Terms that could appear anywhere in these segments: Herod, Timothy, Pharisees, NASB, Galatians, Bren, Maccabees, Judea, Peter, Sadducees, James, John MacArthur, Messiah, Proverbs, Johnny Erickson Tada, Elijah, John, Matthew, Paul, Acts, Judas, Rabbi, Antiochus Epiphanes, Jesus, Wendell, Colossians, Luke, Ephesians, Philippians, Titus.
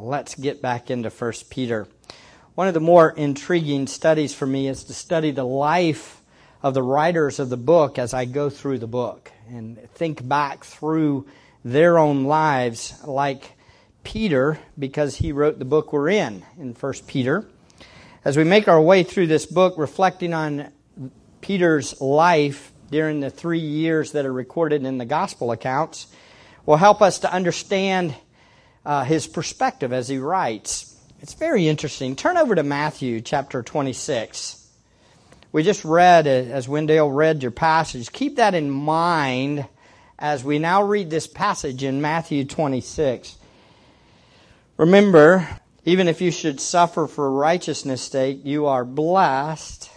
let's get back into 1 Peter. One of the more intriguing studies for me is to study the life of the writers of the book as I go through the book and think back through their own lives, like Peter, because he wrote the book we're in 1 Peter. As we make our way through this book, reflecting on Peter's life during the 3 years that are recorded in the gospel accounts, will help us to understand his perspective as he writes. It's very interesting. Turn over to Matthew chapter 26. We just read, as Wendell read your passage, keep that in mind as we now read this passage in Matthew 26. Remember, even if you should suffer for righteousness' sake, you are blessed.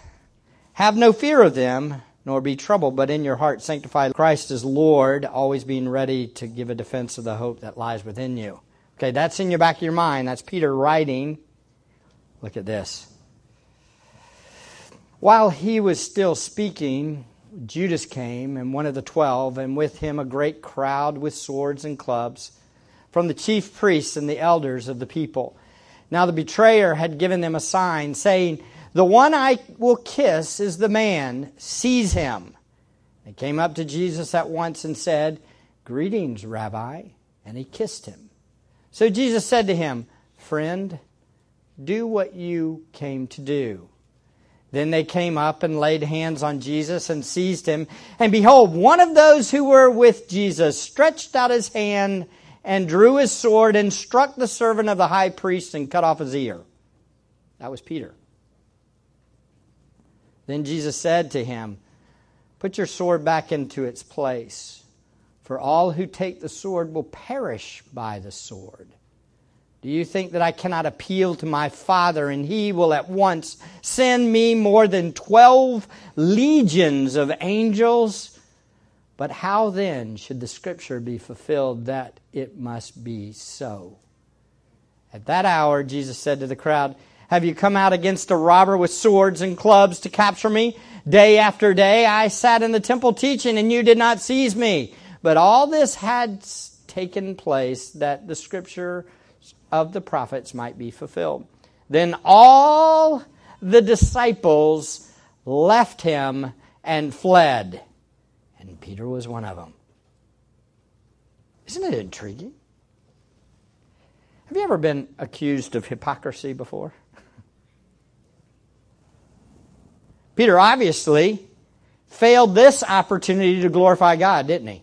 Have no fear of them, nor be troubled, but in your heart sanctify Christ as Lord, always being ready to give a defense of the hope that lies within you. Okay, that's in your back of your mind. That's Peter writing. Look at this. While he was still speaking, Judas came, and one of the 12, and with him a great crowd with swords and clubs, from the chief priests and the elders of the people. Now the betrayer had given them a sign, saying, "The one I will kiss is the man. Seize him." They came up to Jesus at once and said, "Greetings, Rabbi." And he kissed him. So Jesus said to him, "Friend, do what you came to do." Then they came up and laid hands on Jesus and seized him. And behold, one of those who were with Jesus stretched out his hand and drew his sword and struck the servant of the high priest and cut off his ear. That was Peter. Then Jesus said to him, "Put your sword back into its place, for all who take the sword will perish by the sword. Do you think that I cannot appeal to my Father, and He will at once send me more than 12 legions of angels? But how then should the Scripture be fulfilled that it must be so?" At that hour, Jesus said to the crowd, "Have you come out against a robber with swords and clubs to capture me? Day after day I sat in the temple teaching, and you did not seize me." But all this had taken place that the Scripture of the prophets might be fulfilled. Then all the disciples left him and fled. And Peter was one of them. Isn't it intriguing? Have you ever been accused of hypocrisy before? Peter obviously failed this opportunity to glorify God, didn't he?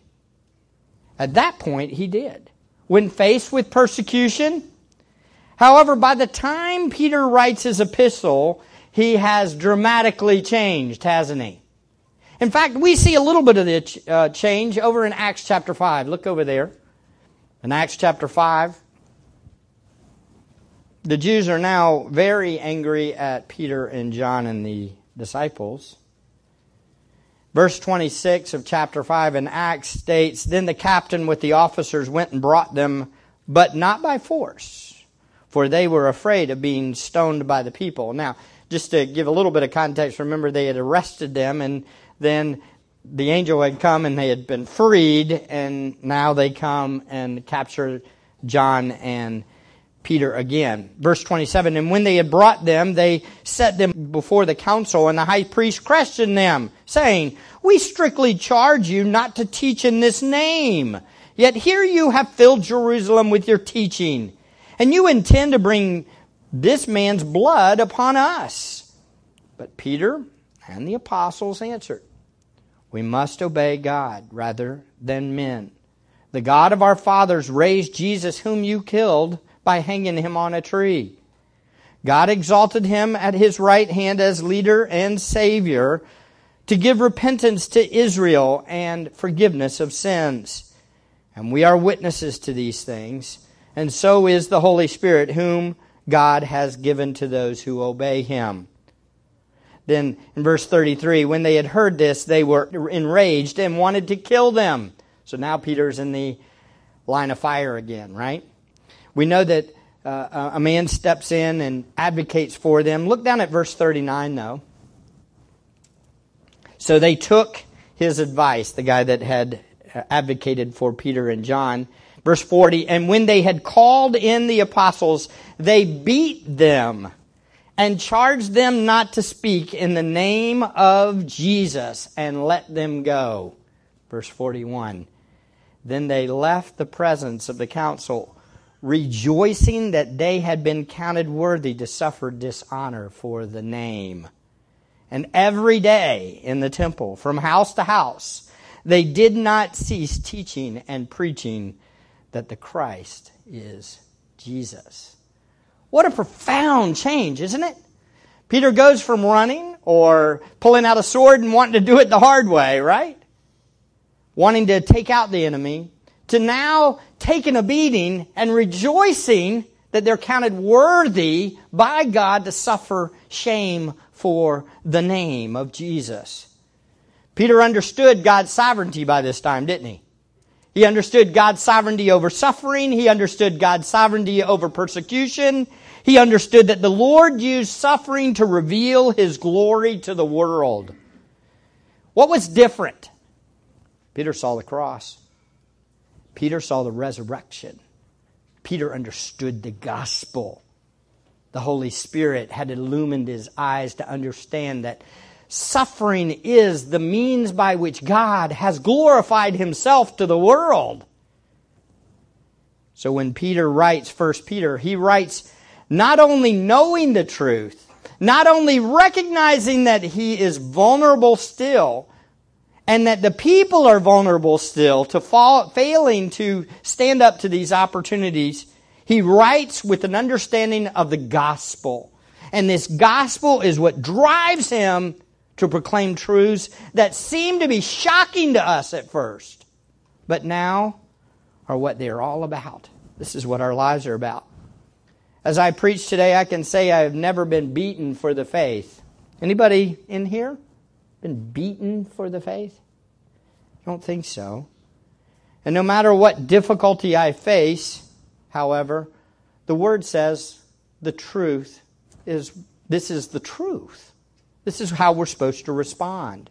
At that point, he did, when faced with persecution. However, by the time Peter writes his epistle, he has dramatically changed, hasn't he? In fact, we see a little bit of the change over in Acts chapter 5. Look over there. In Acts chapter 5, the Jews are now very angry at Peter and John and the disciples. Verse 26 of chapter 5 in Acts states, "Then the captain with the officers went and brought them, but not by force, for they were afraid of being stoned by the people." Now, just to give a little bit of context, remember they had arrested them, and then the angel had come and they had been freed, and now they come and capture John and Peter again. Verse 27, "And when they had brought them, they set them before the council, and the high priest questioned them, saying, 'We strictly charge you not to teach in this name. Yet here you have filled Jerusalem with your teaching, and you intend to bring this man's blood upon us.' But Peter and the apostles answered, 'We must obey God rather than men. The God of our fathers raised Jesus, whom you killed by hanging him on a tree. God exalted him at his right hand as leader and savior to give repentance to Israel and forgiveness of sins. And we are witnesses to these things, and so is the Holy Spirit, whom God has given to those who obey him.' Then in verse 33, when they had heard this, they were enraged and wanted to kill them." So now Peter's in the line of fire again, right? We know that a man steps in and advocates for them. Look down at verse 39, though. "So they took his advice," the guy that had advocated for Peter and John, Verse 40, and when they had called in the apostles, they beat them and charged them not to speak in the name of Jesus and let them go. Verse 41, then they left the presence of the council, rejoicing that they had been counted worthy to suffer dishonor for the name. And every day in the temple, from house to house, they did not cease teaching and preaching that the Christ is Jesus. What a profound change, isn't it? Peter goes from running or pulling out a sword and wanting to do it the hard way, right? Wanting to take out the enemy, to now taking a beating and rejoicing that they're counted worthy by God to suffer shame for the name of Jesus. Peter understood God's sovereignty by this time, didn't he? He understood God's sovereignty over suffering. He understood God's sovereignty over persecution. He understood that the Lord used suffering to reveal His glory to the world. What was different? Peter saw the cross. Peter saw the resurrection. Peter understood the gospel. The Holy Spirit had illumined his eyes to understand that suffering is the means by which God has glorified Himself to the world. So when Peter writes 1 Peter, he writes not only knowing the truth, not only recognizing that he is vulnerable still, and that the people are vulnerable still to failing to stand up to these opportunities, he writes with an understanding of the gospel. And this gospel is what drives him to proclaim truths that seem to be shocking to us at first, but now are what they're all about. This is what our lives are about. As I preach today, I can say I have never been beaten for the faith. Anybody in here been beaten for the faith? I don't think so. And no matter what difficulty I face, however, the Word says the truth is, this is the truth. This is how we're supposed to respond.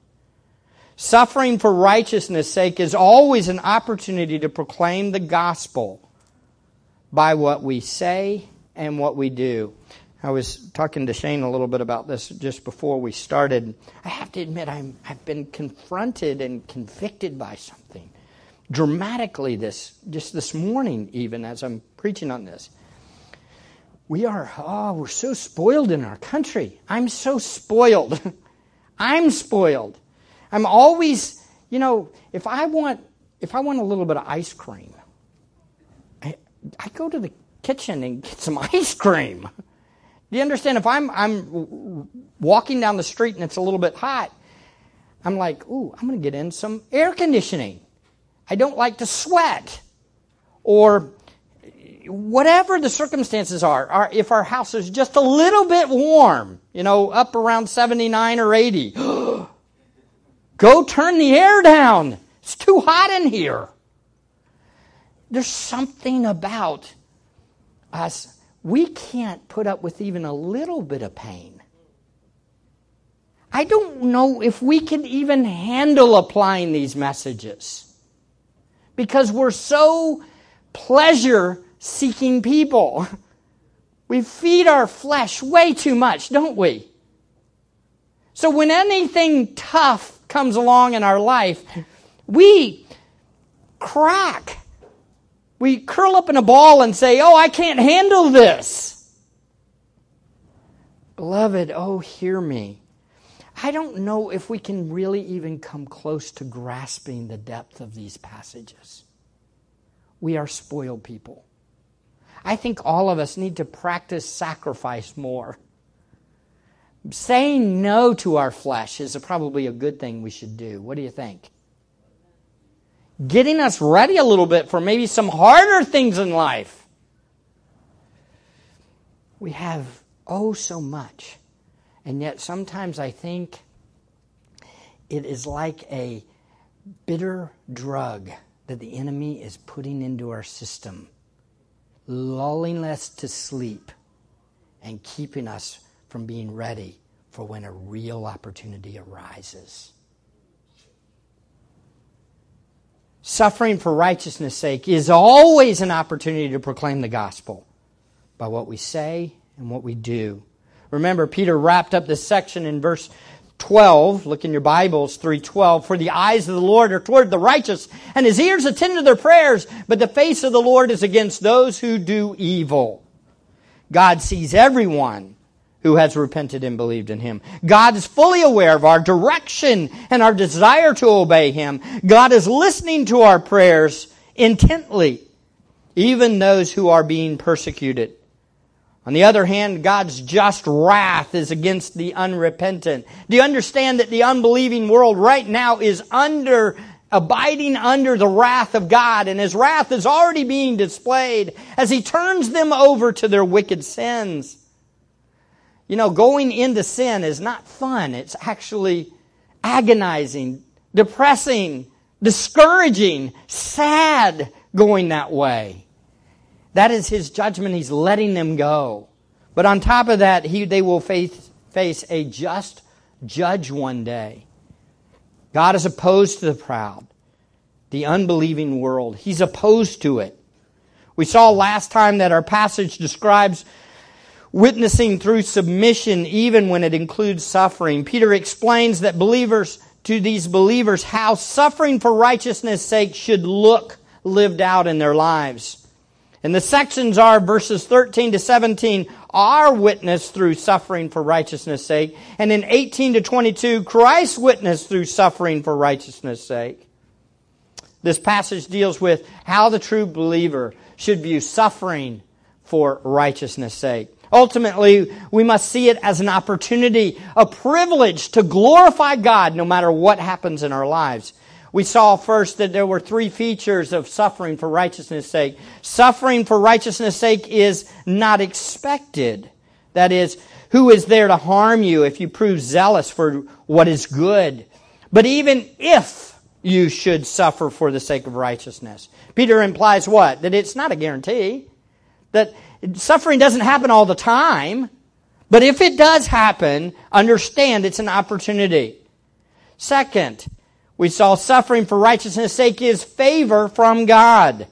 Suffering for righteousness' sake is always an opportunity to proclaim the gospel by what we say and what we do. I was talking to Shane a little bit about this just before we started. I have to admit, I've been confronted and convicted by something dramatically this morning, even as I'm preaching on this. We're so spoiled in our country. I'm so spoiled. I'm spoiled. I'm always, if I want a little bit of ice cream, I go to the kitchen and get some ice cream. Do you understand? If I'm walking down the street and it's a little bit hot, I'm like, ooh, I'm going to get in some air conditioning. I don't like to sweat. Or whatever the circumstances are, if our house is just a little bit warm, up around 79 or 80, go turn the air down. It's too hot in here. There's something about us. We can't put up with even a little bit of pain. I don't know if we can even handle applying these messages because we're so pleasure-seeking people. We feed our flesh way too much, don't we? So when anything tough comes along in our life, we crack. We curl up in a ball and say, oh, I can't handle this. Beloved, oh, hear me. I don't know if we can really even come close to grasping the depth of these passages. We are spoiled people. I think all of us need to practice sacrifice more. Saying no to our flesh is probably a good thing we should do. What do you think? Getting us ready a little bit for maybe some harder things in life. We have so much. And yet sometimes I think it is like a bitter drug that the enemy is putting into our system, lulling us to sleep and keeping us from being ready for when a real opportunity arises. suffering for righteousness' sake is always an opportunity to proclaim the gospel by what we say and what we do. Remember, Peter wrapped up this section in verse 12. Look in your Bibles, 3:12. For the eyes of the Lord are toward the righteous, and His ears attend to their prayers, but the face of the Lord is against those who do evil. God sees everyone who has repented and believed in Him. God is fully aware of our direction and our desire to obey Him. God is listening to our prayers intently, even those who are being persecuted. On the other hand, God's just wrath is against the unrepentant. Do you understand that the unbelieving world right now is abiding under the wrath of God, and His wrath is already being displayed as He turns them over to their wicked sins? You know, going into sin is not fun. It's actually agonizing, depressing, discouraging, sad going that way. That is His judgment. He's letting them go. But on top of that, they will face a just judge one day. God is opposed to the proud, the unbelieving world. He's opposed to it. We saw last time that our passage describes witnessing through submission, even when it includes suffering. Peter explains that to these believers how suffering for righteousness' sake should look lived out in their lives. And the sections are verses 13 to 17, our witness through suffering for righteousness' sake. And in 18 to 22, Christ's witness through suffering for righteousness' sake. This passage deals with how the true believer should view suffering for righteousness' sake. Ultimately, we must see it as an opportunity, a privilege to glorify God no matter what happens in our lives. We saw first that there were three features of suffering for righteousness' sake. Suffering for righteousness' sake is not expected. That is, who is there to harm you if you prove zealous for what is good? But even if you should suffer for the sake of righteousness. Peter implies what? That it's not a guarantee. That suffering doesn't happen all the time. But if it does happen, understand it's an opportunity. Second, we saw suffering for righteousness' sake is favor from God.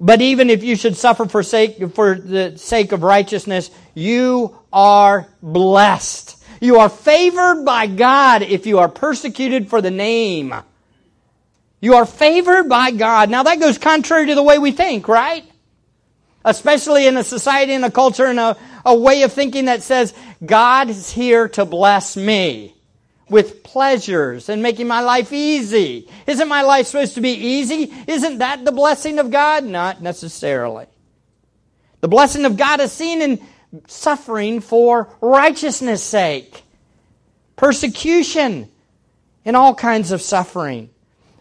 But even if you should suffer for the sake of righteousness, you are blessed. You are favored by God if you are persecuted for the name. You are favored by God. Now that goes contrary to the way we think, right? Especially in a society and a culture and a way of thinking that says, God is here to bless me with pleasures and making my life easy. Isn't my life supposed to be easy? Isn't that the blessing of God? Not necessarily. The blessing of God is seen in suffering for righteousness' sake, persecution, and all kinds of suffering.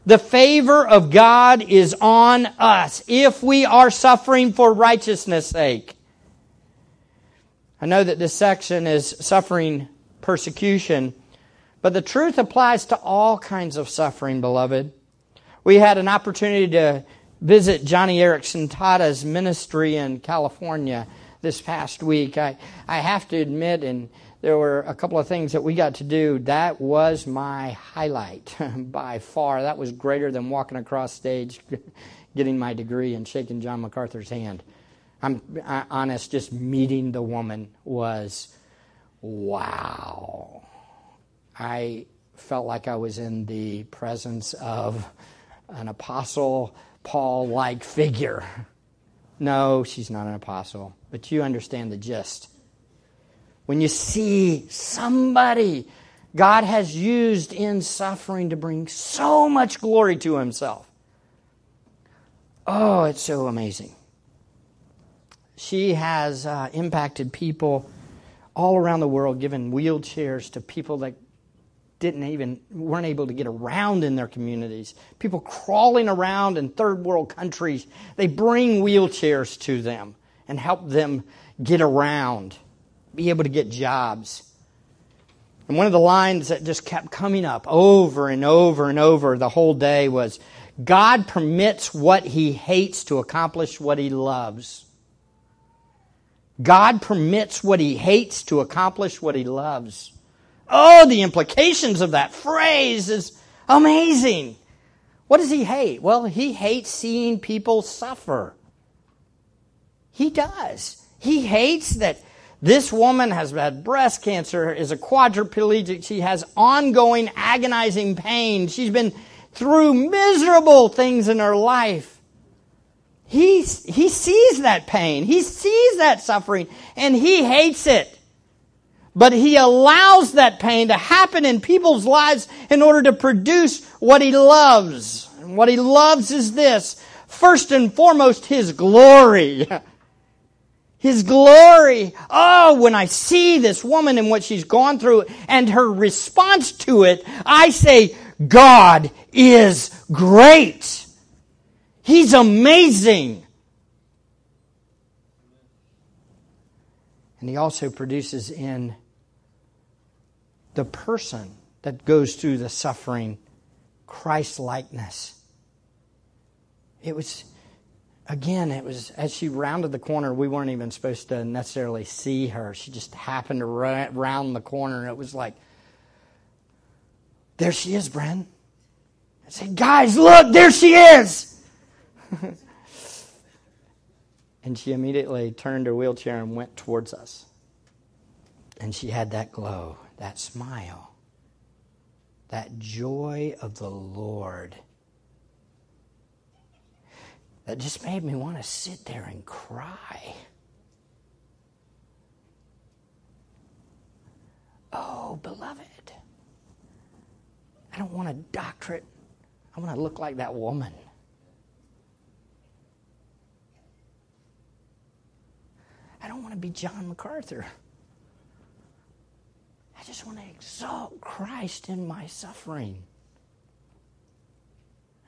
The favor of God is on us if we are suffering for righteousness' sake. I know that this section is suffering persecution, but the truth applies to all kinds of suffering, beloved. We had an opportunity to visit Johnny Erickson Tada's ministry in California this past week. I have to admit, and there were a couple of things that we got to do. That was my highlight by far. That was greater than walking across stage, getting my degree, and shaking John MacArthur's hand. I'm honest, just meeting the woman was wow. I felt like I was in the presence of an Apostle Paul-like figure. No, she's not an apostle, but you understand the gist. When you see somebody God has used in suffering to bring so much glory to Himself, oh, it's so amazing. She has impacted people all around the world, given wheelchairs to people that weren't able to get around in their communities. People crawling around in third world countries, they bring wheelchairs to them and help them get around, be able to get jobs. And one of the lines that just kept coming up over and over and over the whole day was, God permits what He hates to accomplish what He loves. God permits what He hates to accomplish what He loves. Oh, the implications of that phrase is amazing. What does he hate? Well, he hates seeing people suffer. He does. He hates that this woman has had breast cancer, is a quadriplegic. She has ongoing agonizing pain. She's been through miserable things in her life. He sees that pain. He sees that suffering, and he hates it. But he allows that pain to happen in people's lives in order to produce what he loves. And what he loves is this. First and foremost, his glory. His glory. Oh, when I see this woman and what she's gone through and her response to it, I say, God is great. He's amazing. And he also produces in the person that goes through the suffering Christ-likeness. It was, as she rounded the corner, we weren't even supposed to necessarily see her. She just happened to round the corner, and it was like, there she is, Bren. I said, guys, look, there she is. And she immediately turned her wheelchair and went towards us. And she had that glow, that smile, that joy of the Lord that just made me want to sit there and cry. Oh, beloved, I don't want a doctorate. I want to look like that woman. I don't want to be John MacArthur. I just want to exalt Christ in my suffering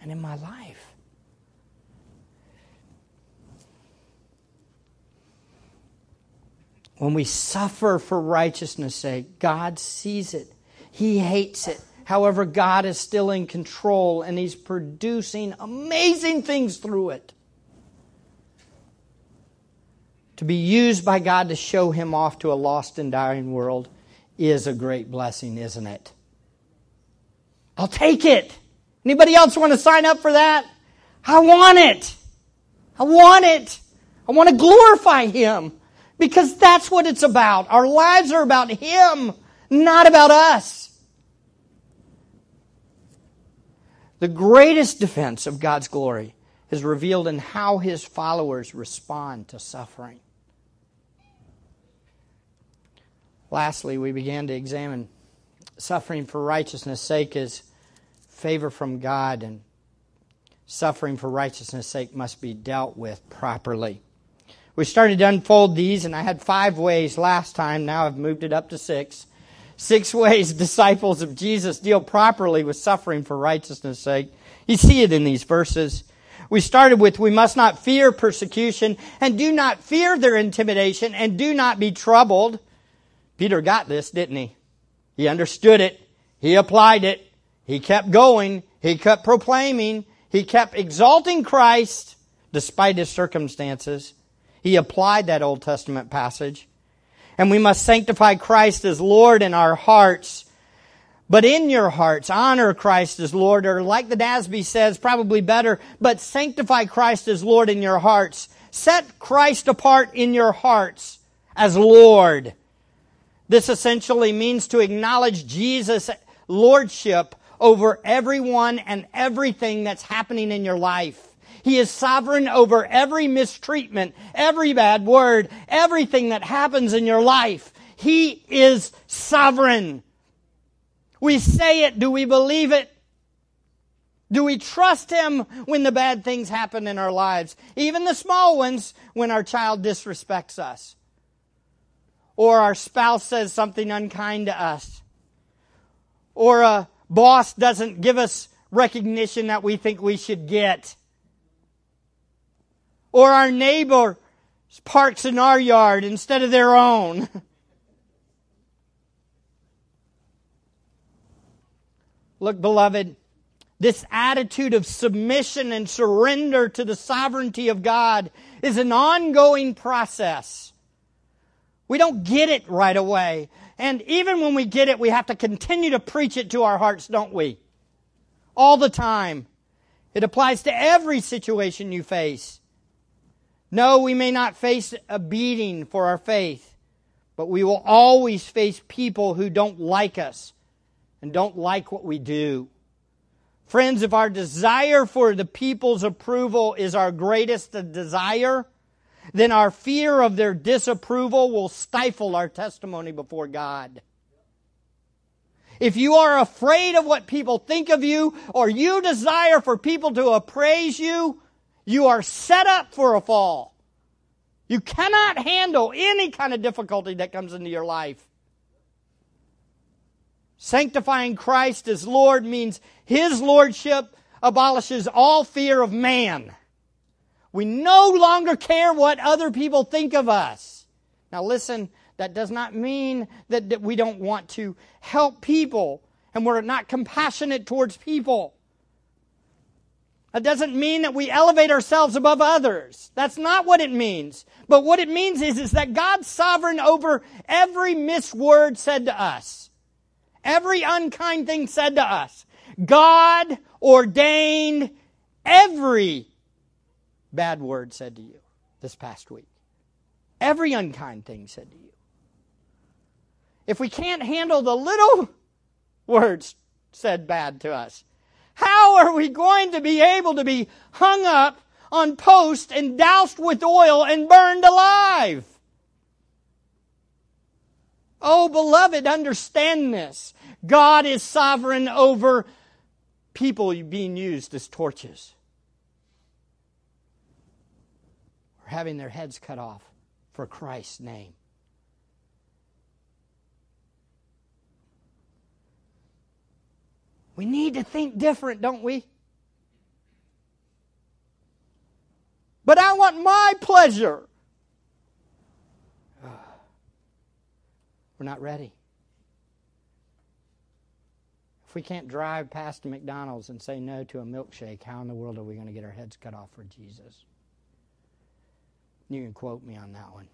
and in my life. When we suffer for righteousness' sake, God sees it. He hates it. However, God is still in control, and He's producing amazing things through it, to be used by God to show Him off to a lost and dying world is a great blessing, isn't it? I'll take it. Anybody else want to sign up for that? I want it. I want it. I want to glorify Him, because that's what it's about. Our lives are about Him, not about us. The greatest defense of God's glory is revealed in how His followers respond to suffering. Lastly, we began to examine suffering for righteousness' sake is favor from God, and suffering for righteousness' sake must be dealt with properly. We started to unfold these, and I had 5 ways last time. Now I've moved it up to 6. 6 ways disciples of Jesus deal properly with suffering for righteousness' sake. You see it in these verses. We started with, we must not fear persecution, and do not fear their intimidation, and do not be troubled. Peter got this, didn't he? He understood it. He applied it. He kept going. He kept proclaiming. He kept exalting Christ despite his circumstances. He applied that Old Testament passage. And we must sanctify Christ as Lord in our hearts. But in your hearts, honor Christ as Lord, or like the NASB says, probably better, but sanctify Christ as Lord in your hearts. Set Christ apart in your hearts as Lord. This essentially means to acknowledge Jesus' lordship over everyone and everything that's happening in your life. He is sovereign over every mistreatment, every bad word, everything that happens in your life. He is sovereign. We say it. Do we believe it? Do we trust Him when the bad things happen in our lives? Even the small ones, when our child disrespects us, or our spouse says something unkind to us, or a boss doesn't give us recognition that we think we should get, or our neighbor parks in our yard instead of their own. Look, beloved, this attitude of submission and surrender to the sovereignty of God is an ongoing process. We don't get it right away. And even when we get it, we have to continue to preach it to our hearts, don't we? All the time. It applies to every situation you face. No, we may not face a beating for our faith, but we will always face people who don't like us and don't like what we do. Friends, if our desire for the people's approval is our greatest desire, then our fear of their disapproval will stifle our testimony before God. If you are afraid of what people think of you, or you desire for people to appraise you, you are set up for a fall. You cannot handle any kind of difficulty that comes into your life. Sanctifying Christ as Lord means His Lordship abolishes all fear of man. We no longer care what other people think of us. Now listen, that does not mean that we don't want to help people and we're not compassionate towards people. That doesn't mean that we elevate ourselves above others. That's not what it means. But what it means is that God's sovereign over every misword said to us. Every unkind thing said to us. God ordained every bad word said to you this past week. Every unkind thing said to you. If we can't handle the little words said bad to us, how are we going to be able to be hung up on posts and doused with oil and burned alive? Oh, beloved, understand this. God is sovereign over people being used as torches, or having their heads cut off for Christ's name. We need to think different, don't we? But I want my pleasure. We're not ready. If we can't drive past a McDonald's and say no to a milkshake, how in the world are we going to get our heads cut off for Jesus? You can quote me on that one.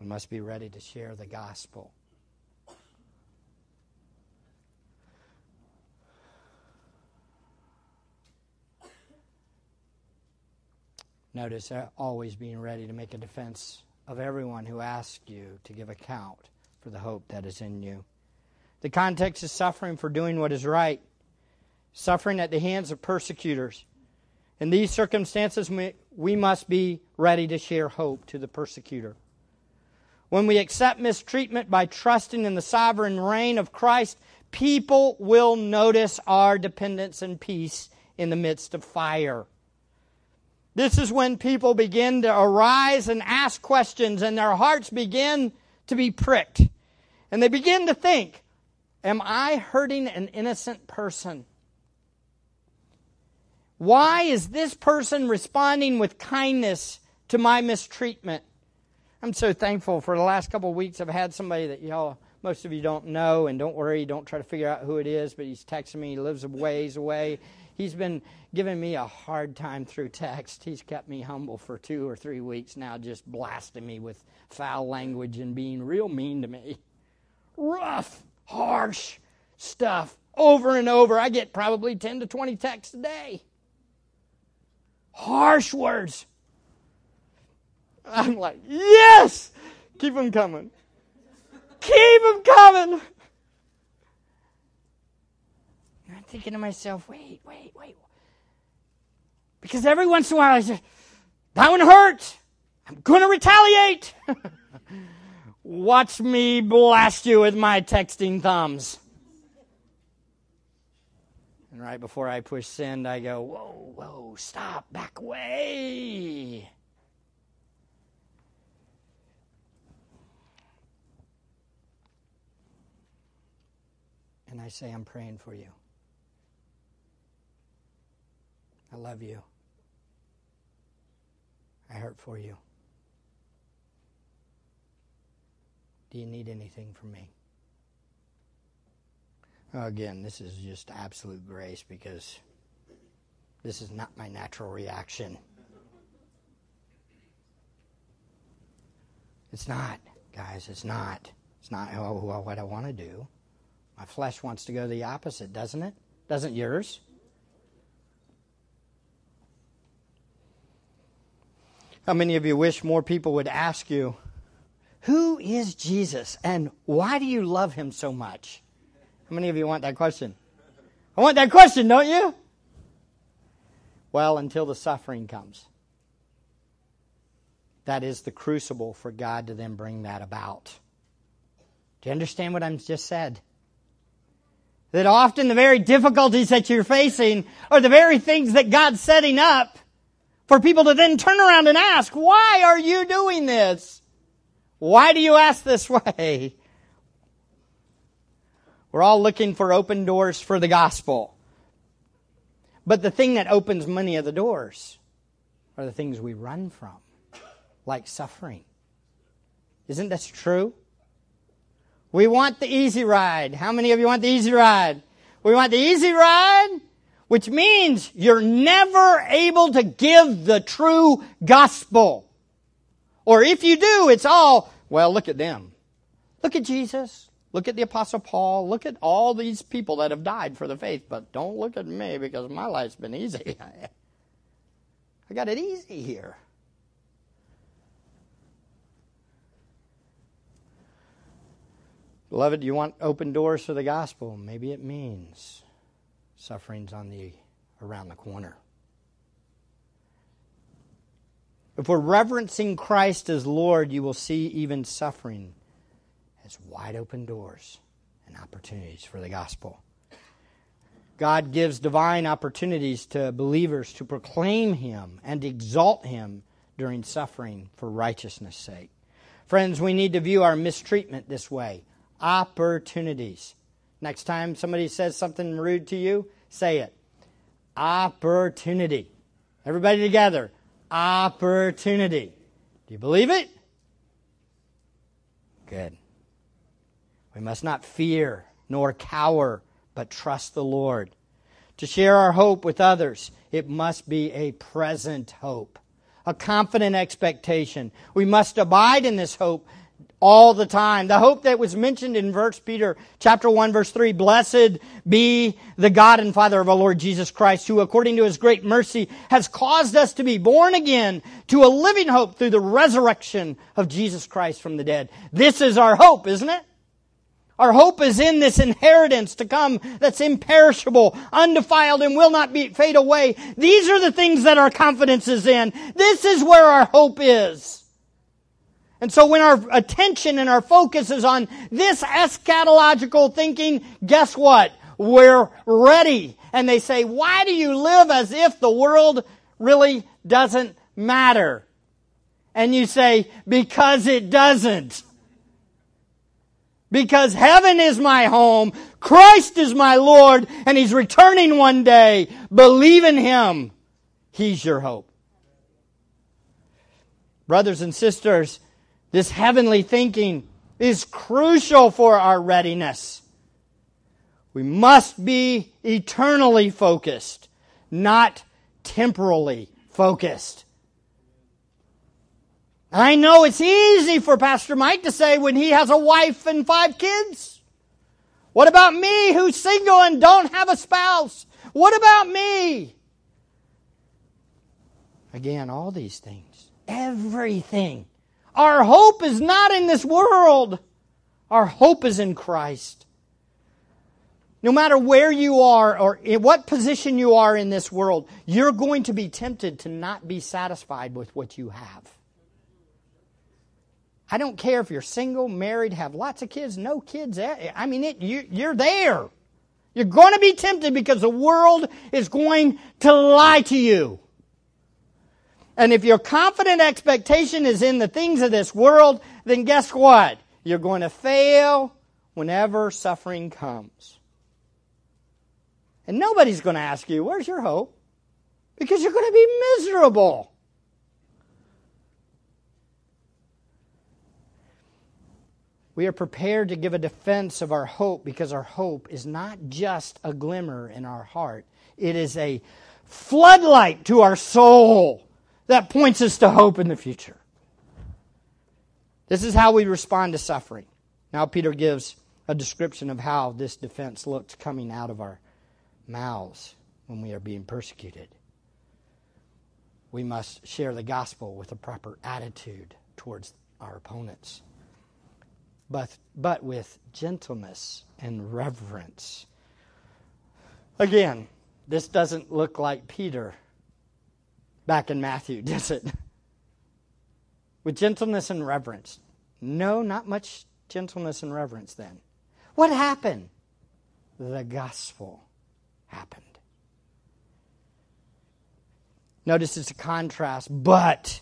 We must be ready to share the gospel. Notice always being ready to make a defense of everyone who asks you to give account for the hope that is in you. The context is suffering for doing what is right. Suffering at the hands of persecutors. In these circumstances, we must be ready to share hope to the persecutor. When we accept mistreatment by trusting in the sovereign reign of Christ, people will notice our dependence and peace in the midst of fire. This is when people begin to arise and ask questions, and their hearts begin to be pricked. And they begin to think, am I hurting an innocent person? Why is this person responding with kindness to my mistreatment? I'm so thankful for the last couple of weeks I've had somebody that most of you don't know, and don't worry, don't try to figure out who it is, but he's texting me, he lives a ways away. He's been giving me a hard time through text. He's kept me humble for 2 or 3 weeks now, just blasting me with foul language and being real mean to me. Rough, harsh stuff over and over. I get probably 10 to 20 texts a day. Harsh words. I'm like, yes! Keep them coming. Keep them coming! And I'm thinking to myself, wait. Because every once in a while I say, that one hurt! I'm going to retaliate! Watch me blast you with my texting thumbs. And right before I push send, I go, whoa, stop, back away. And I say, I'm praying for you. I love you. I hurt for you. Do you need anything from me? Again, this is just absolute grace, because this is not my natural reaction. It's not, guys, it's not. It's not what I want to do. My flesh wants to go the opposite, doesn't it? Doesn't yours? How many of you wish more people would ask you, who is Jesus and why do you love him so much? How many of you want that question? I want that question, don't you? Well, until the suffering comes. That is the crucible for God to then bring that about. Do you understand what I just said? That often the very difficulties that you're facing are the very things that God's setting up for people to then turn around and ask, why are you doing this? Why do you ask this way? We're all looking for open doors for the gospel. But the thing that opens many of the doors are the things we run from, like suffering. Isn't this true? We want the easy ride. How many of you want the easy ride? We want the easy ride, which means you're never able to give the true gospel. Or if you do, it's all, well, look at them. Look at Jesus. Look at the Apostle Paul. Look at all these people that have died for the faith. But don't look at me because my life's been easy. I got it easy here. Beloved, you want open doors for the gospel? Maybe it means suffering's around the corner. If we're reverencing Christ as Lord, you will see even suffering as wide open doors and opportunities for the gospel. God gives divine opportunities to believers to proclaim Him and exalt Him during suffering for righteousness' sake. Friends, we need to view our mistreatment this way. Opportunities. Next time somebody says something rude to you, say it. Opportunity. Everybody together. Opportunity. Do you believe it? Good. We must not fear nor cower, but trust the Lord. To share our hope with others, it must be a present hope, a confident expectation. We must abide in this hope all the time. The hope that was mentioned in Peter chapter 1, verse 3, blessed be the God and Father of our Lord Jesus Christ, who according to His great mercy has caused us to be born again to a living hope through the resurrection of Jesus Christ from the dead. This is our hope, isn't it? Our hope is in this inheritance to come that's imperishable, undefiled, and will not fade away. These are the things that our confidence is in. This is where our hope is. And so when our attention and our focus is on this eschatological thinking, guess what? We're ready. And they say, why do you live as if the world really doesn't matter? And you say, because it doesn't. Because heaven is my home, Christ is my Lord, and He's returning one day. Believe in Him. He's your hope. Brothers and sisters, this heavenly thinking is crucial for our readiness. We must be eternally focused, not temporally focused. I know it's easy for Pastor Mike to say when he has a wife and 5 kids. What about me who's single and don't have a spouse? What about me? Again, all these things, everything. Our hope is not in this world. Our hope is in Christ. No matter where you are or in what position you are in this world, you're going to be tempted to not be satisfied with what you have. I don't care if you're single, married, have lots of kids, no kids. I mean, you're there. You're going to be tempted because the world is going to lie to you. And if your confident expectation is in the things of this world, then guess what? You're going to fail whenever suffering comes. And nobody's going to ask you, where's your hope? Because you're going to be miserable. We are prepared to give a defense of our hope because our hope is not just a glimmer in our heart. It is a floodlight to our soul that points us to hope in the future. This is how we respond to suffering. Now Peter gives a description of how this defense looks coming out of our mouths when we are being persecuted. We must share the gospel with a proper attitude towards our opponents, but with gentleness and reverence. Again, this doesn't look like Peter back in Matthew, does it? With gentleness and reverence. No, not much gentleness and reverence then. What happened? The gospel happened. Notice it's a contrast, but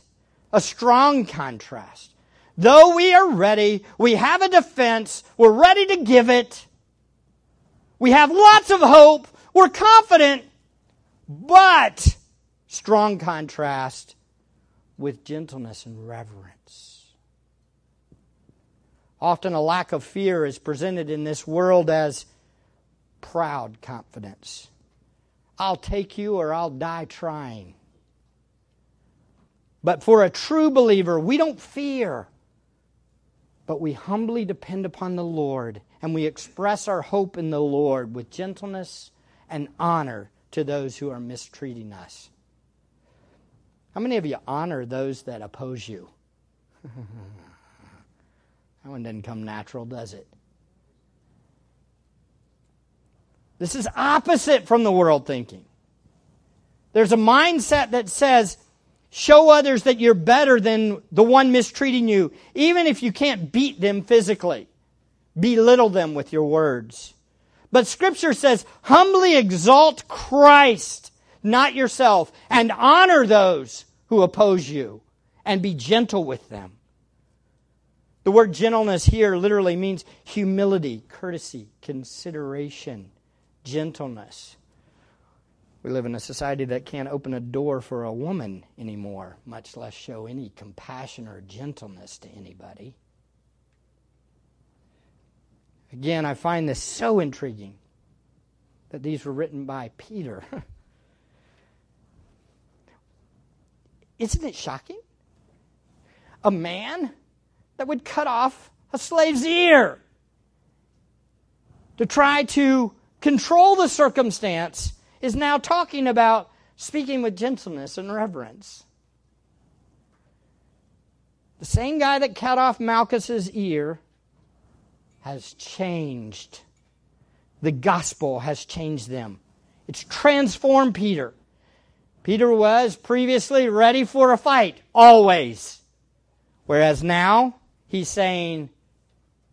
a strong contrast. Though we are ready, we have a defense, we're ready to give it, we have lots of hope, we're confident, but strong contrast with gentleness and reverence. Often a lack of fear is presented in this world as proud confidence. I'll take you or I'll die trying. But for a true believer, we don't fear, but we humbly depend upon the Lord, and we express our hope in the Lord with gentleness and honor to those who are mistreating us. How many of you honor those that oppose you? That one doesn't come natural, does it? This is opposite from the world thinking. There's a mindset that says, show others that you're better than the one mistreating you, even if you can't beat them physically. Belittle them with your words. But Scripture says, humbly exalt Christ, not yourself, and honor those who oppose you, and be gentle with them. The word gentleness here literally means humility, courtesy, consideration, gentleness. We live in a society that can't open a door for a woman anymore, much less show any compassion or gentleness to anybody. Again, I find this so intriguing that these were written by Peter. Isn't it shocking? A man that would cut off a slave's ear to try to control the circumstance is now talking about speaking with gentleness and reverence. The same guy that cut off Malchus's ear has changed. The gospel has changed them. It's transformed Peter. Peter was previously ready for a fight, always. Whereas now, he's saying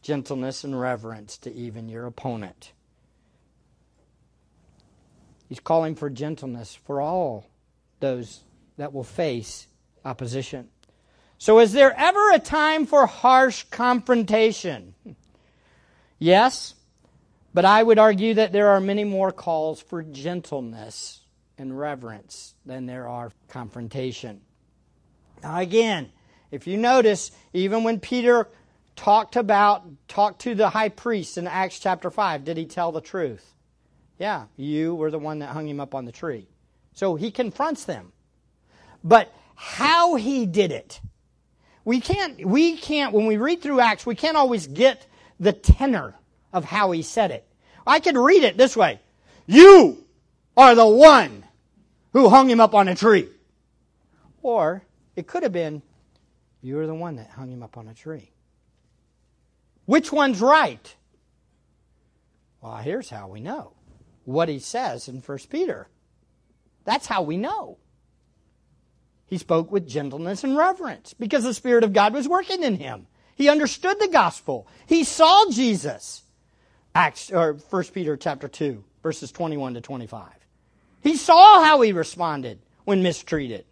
gentleness and reverence to even your opponent. He's calling for gentleness for all those that will face opposition. So is there ever a time for harsh confrontation? Yes, but I would argue that there are many more calls for gentleness and reverence than there are confrontation. Now again, if you notice, even when Peter talked to the high priest in Acts chapter 5, did he tell the truth? Yeah, you were the one that hung him up on the tree. So he confronts them. But how he did it, we can't, when we read through Acts, we can't always get the tenor of how he said it. I could read it this way. You are the one who hung him up on a tree. Or it could have been, you are the one that hung him up on a tree. Which one's right? Well, here's how we know. What he says in 1 Peter. That's how we know. He spoke with gentleness and reverence because the Spirit of God was working in him. He understood the gospel. He saw Jesus. 1 Peter chapter 2, verses 21 to 25. He saw how he responded when mistreated.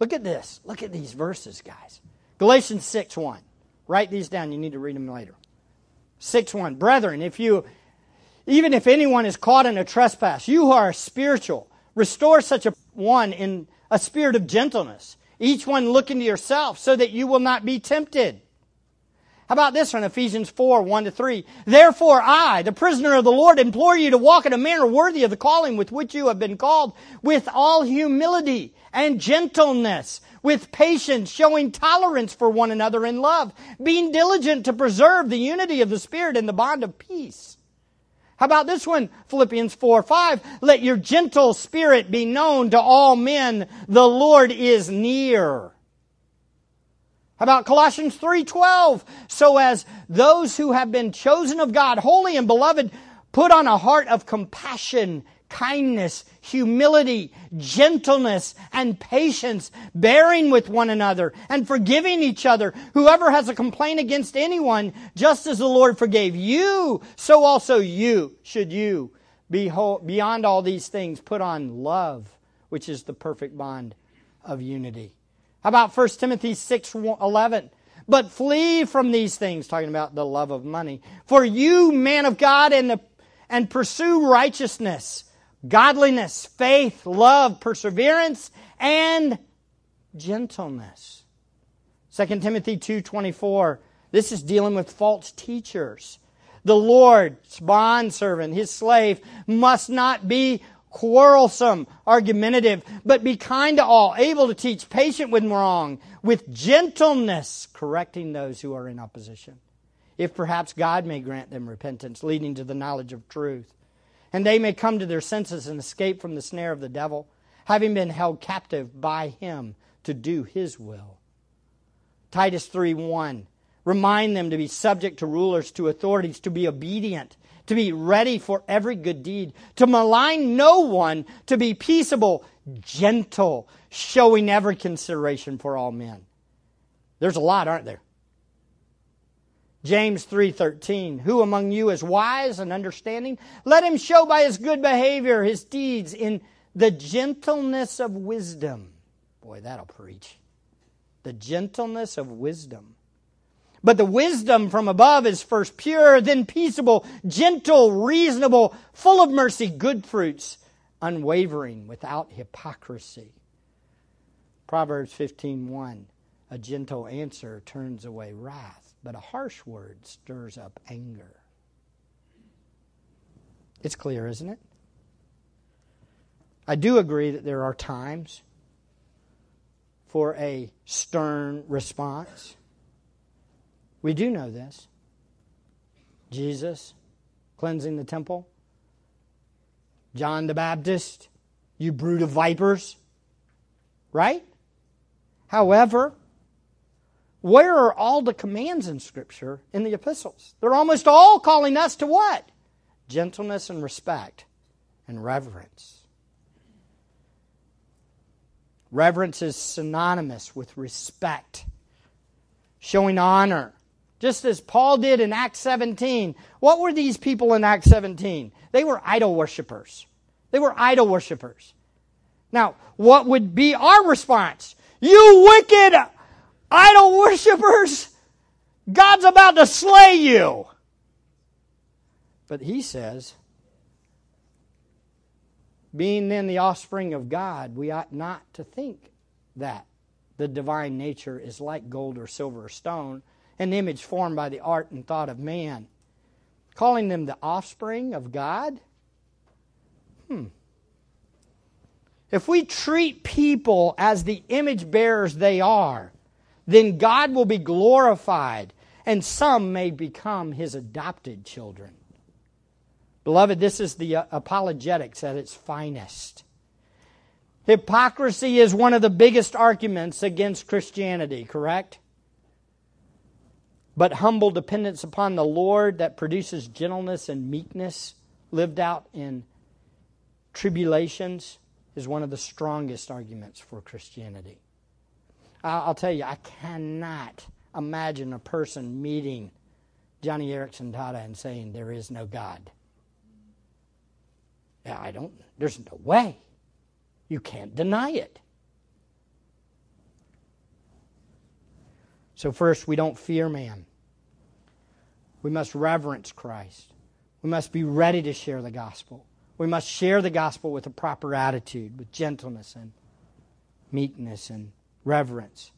Look at this. Look at these verses, guys. Galatians 6:1. Write these down. You need to read them later. 6:1. Brethren, even if anyone is caught in a trespass, you who are spiritual, restore such a one in a spirit of gentleness, each one looking to yourself, so that you will not be tempted. How about this from Ephesians 4, 1-3? Therefore I, the prisoner of the Lord, implore you to walk in a manner worthy of the calling with which you have been called, with all humility and gentleness, with patience, showing tolerance for one another in love, being diligent to preserve the unity of the Spirit in the bond of peace. How about this one? Philippians 4, 5. Let your gentle spirit be known to all men. The Lord is near. How about Colossians 3:12? So as those who have been chosen of God, holy and beloved, put on a heart of compassion, kindness, humility, gentleness, and patience, bearing with one another and forgiving each other. Whoever has a complaint against anyone, just as the Lord forgave you, so also you should you be beyond all these things, put on love, which is the perfect bond of unity. How about 1 Timothy 6:11? But flee from these things, talking about the love of money. For you, man of God, and pursue righteousness, godliness, faith, love, perseverance, and gentleness. 2 Timothy 2:24. This is dealing with false teachers. The Lord's bondservant, his slave, must not be quarrelsome, argumentative, but be kind to all, able to teach, patient when wrong, with gentleness, correcting those who are in opposition, if perhaps God may grant them repentance, leading to the knowledge of truth, and they may come to their senses and escape from the snare of the devil, having been held captive by him to do his will. Titus 3:1, remind them to be subject to rulers, to authorities, to be obedient, to be ready for every good deed, to malign no one, to be peaceable, gentle, showing every consideration for all men. There's a lot, aren't there? James 3:13, who among you is wise and understanding? Let him show by his good behavior his deeds in the gentleness of wisdom. Boy, that'll preach. The gentleness of wisdom. But the wisdom from above is first pure, then peaceable, gentle, reasonable, full of mercy, good fruits, unwavering, without hypocrisy. Proverbs 15:1, a gentle answer turns away wrath, but a harsh word stirs up anger. It's clear, isn't it? I do agree that there are times for a stern response. We do know this. Jesus cleansing the temple. John the Baptist, you brood of vipers. Right? However, where are all the commands in Scripture in the epistles? They're almost all calling us to what? Gentleness and respect and reverence. Reverence is synonymous with respect, showing honor. Just as Paul did in Acts 17. What were these people in Acts 17? They were idol worshipers. They were idol worshipers. Now, what would be our response? You wicked idol worshipers! God's about to slay you! But he says, being then the offspring of God, we ought not to think that the divine nature is like gold or silver or stone, an image formed by the art and thought of man. Calling them the offspring of God? If we treat people as the image bearers they are, then God will be glorified, and some may become His adopted children. Beloved, this is the apologetics at its finest. Hypocrisy is one of the biggest arguments against Christianity, correct? But humble dependence upon the Lord that produces gentleness and meekness, lived out in tribulations, is one of the strongest arguments for Christianity. I'll tell you, I cannot imagine a person meeting Johnny Erickson Tada and saying, there is no God. There's no way. You can't deny it. So first, we don't fear man. We must reverence Christ. We must be ready to share the gospel. We must share the gospel with a proper attitude, with gentleness and meekness and reverence.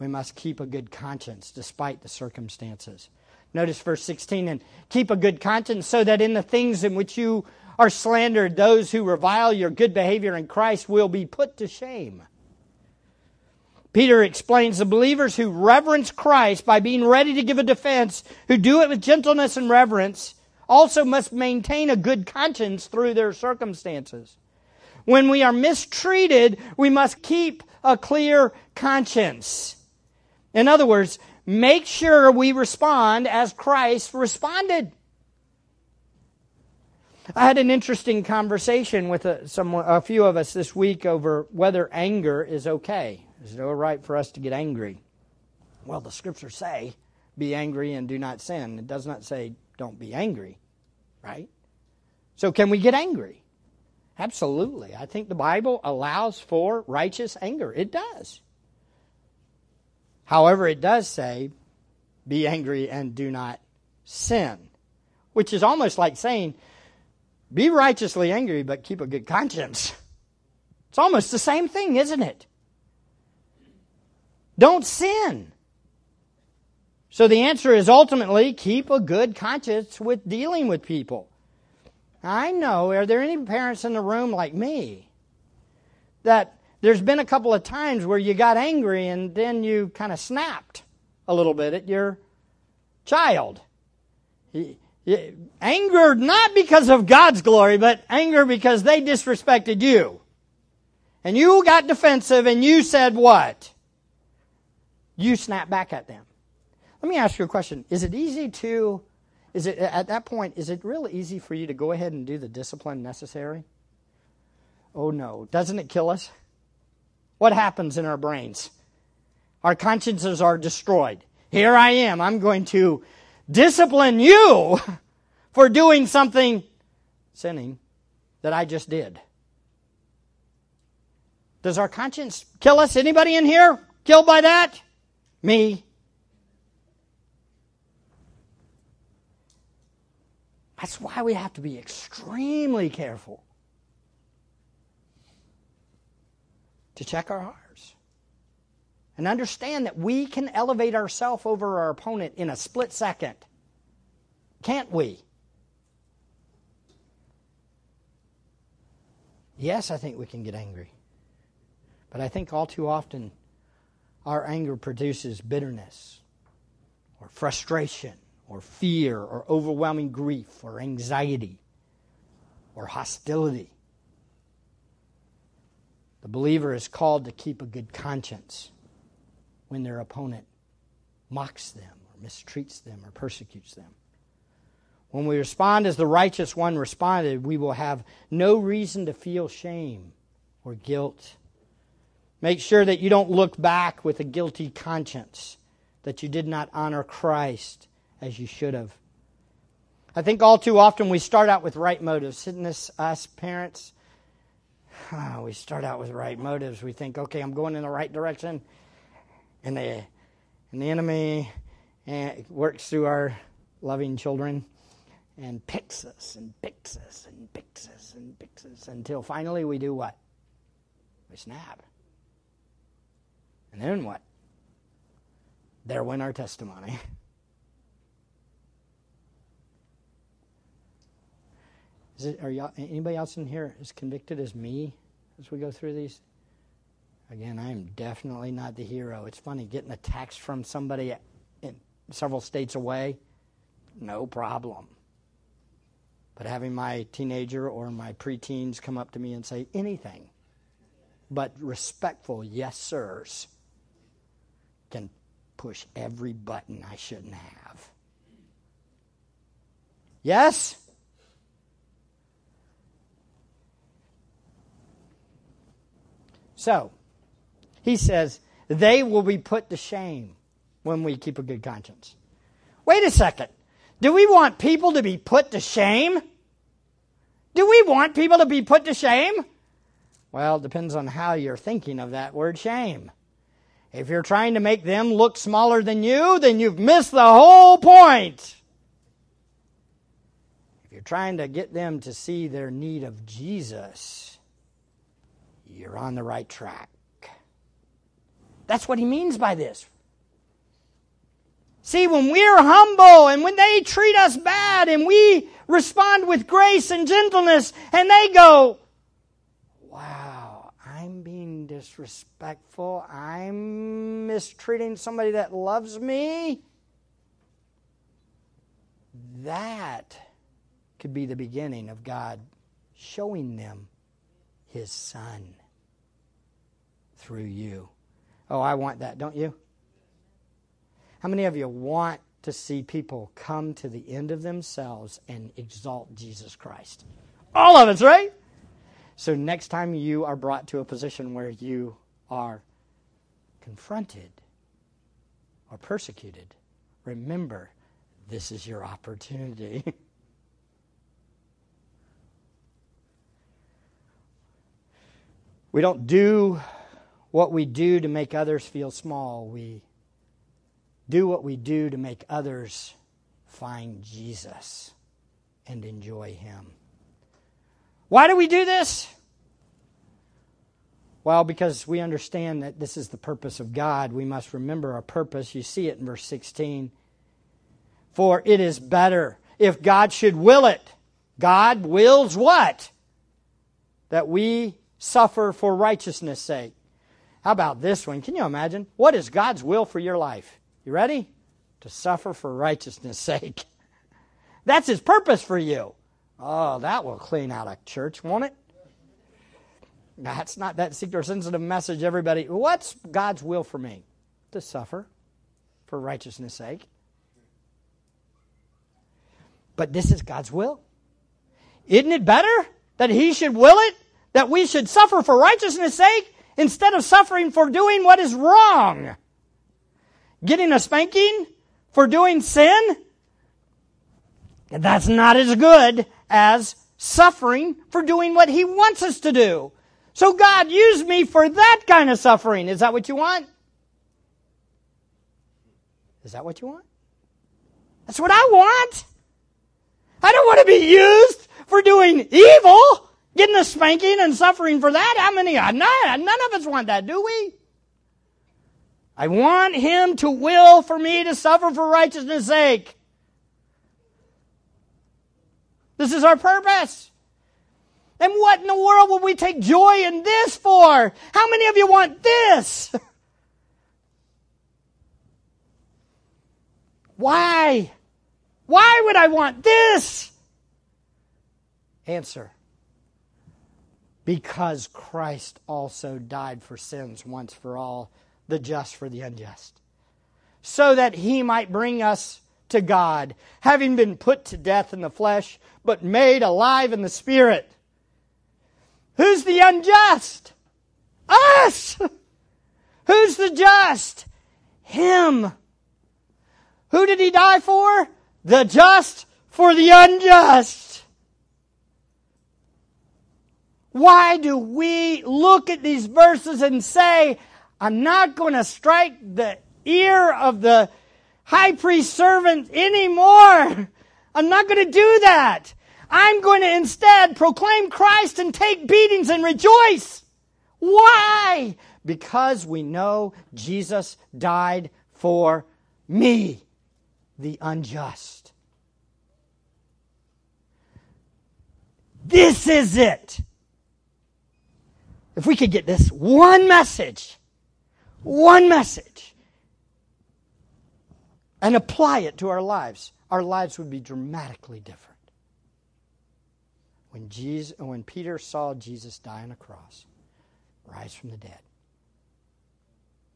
we must keep a good conscience despite the circumstances. Notice verse 16, and keep a good conscience so that in the things in which you are slandered, those who revile your good behavior in Christ will be put to shame. Peter explains the believers who reverence Christ by being ready to give a defense, who do it with gentleness and reverence, also must maintain a good conscience through their circumstances. When we are mistreated, we must keep a clear conscience. In other words, make sure we respond as Christ responded. I had an interesting conversation with a few of us this week over whether anger is okay. Is it all right for us to get angry? Well, the scriptures say, be angry and do not sin. It does not say, don't be angry, right? So can we get angry? Absolutely. I think the Bible allows for righteous anger. It does. However, it does say, be angry and do not sin, which is almost like saying, be righteously angry, but keep a good conscience. It's almost the same thing, isn't it? Don't sin. So the answer is ultimately keep a good conscience with dealing with people. I know, are there any parents in the room like me that there's been a couple of times where you got angry and then you kind of snapped a little bit at your child? Anger not because of God's glory, but anger because they disrespected you. And you got defensive and you said what? You snap back at them. Let me ask you a question. Is it really easy for you to go ahead and do the discipline necessary? Oh no. Doesn't it kill us? What happens in our brains? Our consciences are destroyed. Here I am. I'm going to discipline you for doing something, sinning, that I just did. Does our conscience kill us? Anybody in here killed by that? Me. That's why we have to be extremely careful to check our hearts and understand that we can elevate ourselves over our opponent in a split second. Can't we? Yes, I think we can get angry. But I think all too often our anger produces bitterness or frustration or fear or overwhelming grief or anxiety or hostility. The believer is called to keep a good conscience when their opponent mocks them or mistreats them or persecutes them. When we respond as the righteous one responded, we will have no reason to feel shame or guilt. Make sure that you don't look back with a guilty conscience, that you did not honor Christ as you should have. I think all too often we start out with right motives. Isn't this us parents? We start out with right motives. We think, okay, I'm going in the right direction. And the enemy works through our loving children and picks us and picks us and picks us and picks us until finally we do what? We snap. And then what? There went our testimony. Anybody else in here as convicted as me as we go through these? Again, I am definitely not the hero. It's funny, getting a text from somebody in several states away, no problem. But having my teenager or my preteens come up to me and say anything but respectful yes sirs can push every button I shouldn't have. Yes? So, he says, they will be put to shame when we keep a good conscience. Wait a second. Do we want people to be put to shame? Do we want people to be put to shame? Well, it depends on how you're thinking of that word shame. If you're trying to make them look smaller than you, then you've missed the whole point. If you're trying to get them to see their need of Jesus, you're on the right track. That's what he means by this. See, when we're humble and when they treat us bad and we respond with grace and gentleness and they go, wow, I'm being disrespectful. I'm mistreating somebody that loves me. That could be the beginning of God showing them His Son through you. Oh, I want that, don't you? How many of you want to see people come to the end of themselves and exalt Jesus Christ? All of us, right? So next time you are brought to a position where you are confronted or persecuted, remember, this is your opportunity. We don't do what we do to make others feel small. We do what we do to make others find Jesus and enjoy Him. Why do we do this? Well, because we understand that this is the purpose of God. We must remember our purpose. You see it in verse 16. For it is better, if God should will it. God wills what? That we suffer for righteousness' sake. How about this one? Can you imagine? What is God's will for your life? You ready? To suffer for righteousness' sake. That's His purpose for you. Oh, that will clean out a church, won't it? That's not that secret or sensitive message, everybody. What's God's will for me? To suffer for righteousness' sake. But this is God's will. Isn't it better that He should will it? That we should suffer for righteousness' sake instead of suffering for doing what is wrong? Getting a spanking for doing sin? That's not as good as suffering for doing what He wants us to do. So God, use me for that kind of suffering. Is that what you want? Is that what you want? That's what I want. I don't want to be used for doing evil, getting a spanking and suffering for that. How many? None of us want that, do we? I want Him to will for me to suffer for righteousness' sake. This is our purpose. And what in the world would we take joy in this for? How many of you want this? Why? Why would I want this? Answer. Because Christ also died for sins once for all, the just for the unjust, so that He might bring us to God, having been put to death in the flesh, but made alive in the Spirit. Who's the unjust? Us! Who's the just? Him. Who did He die for? The just for the unjust. Why do we look at these verses and say, I'm not going to strike the ear of the high priest servant anymore. I'm not going to do that. I'm going to instead proclaim Christ and take beatings and rejoice. Why? Because we know Jesus died for me, the unjust. This is it. If we could get this one message, and apply it to our lives would be dramatically different. When Peter saw Jesus die on a cross, rise from the dead,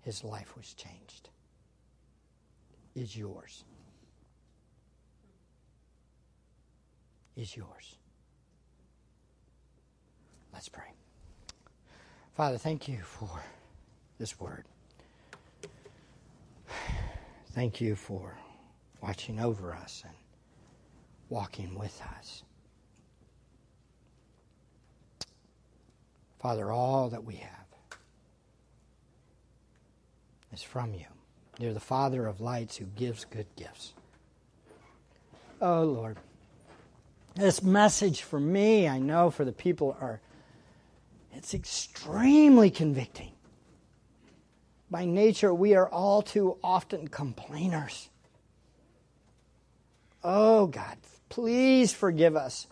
his life was changed. Is yours. Is yours. Let's pray. Father, thank You for this word. Thank You for watching over us and walking with us. Father, all that we have is from You. You're the Father of lights who gives good gifts. Oh, Lord. This message for me, I know for the people, it's extremely convicting. By nature, we are all too often complainers. Oh, God, please forgive us.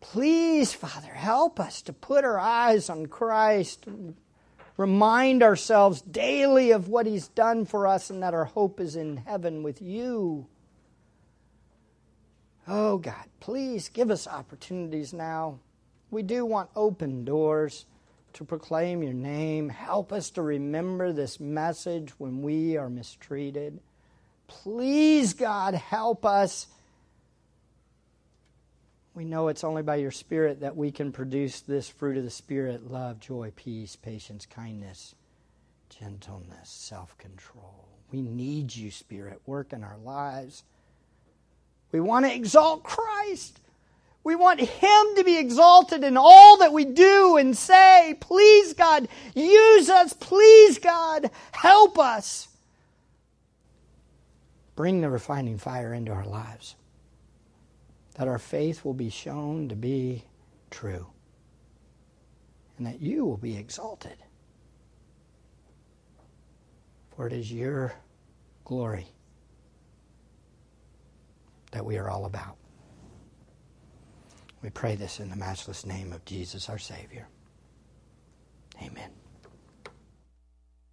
Please, Father, help us to put our eyes on Christ. Remind ourselves daily of what He's done for us and that our hope is in heaven with You. Oh, God, please give us opportunities now. We do want open doors to proclaim Your name. Help us to remember this message when we are mistreated. Please, God, help us. We know it's only by Your Spirit that we can produce this fruit of the Spirit: love, joy, peace, patience, kindness, gentleness, self-control. We need You, Spirit. Work in our lives. We want to exalt Christ. We want Him to be exalted in all that we do and say. Please, God, use us. Please, God, help us. Bring the refining fire into our lives, that our faith will be shown to be true, and that You will be exalted. For it is Your glory that we are all about. We pray this in the matchless name of Jesus, our Savior.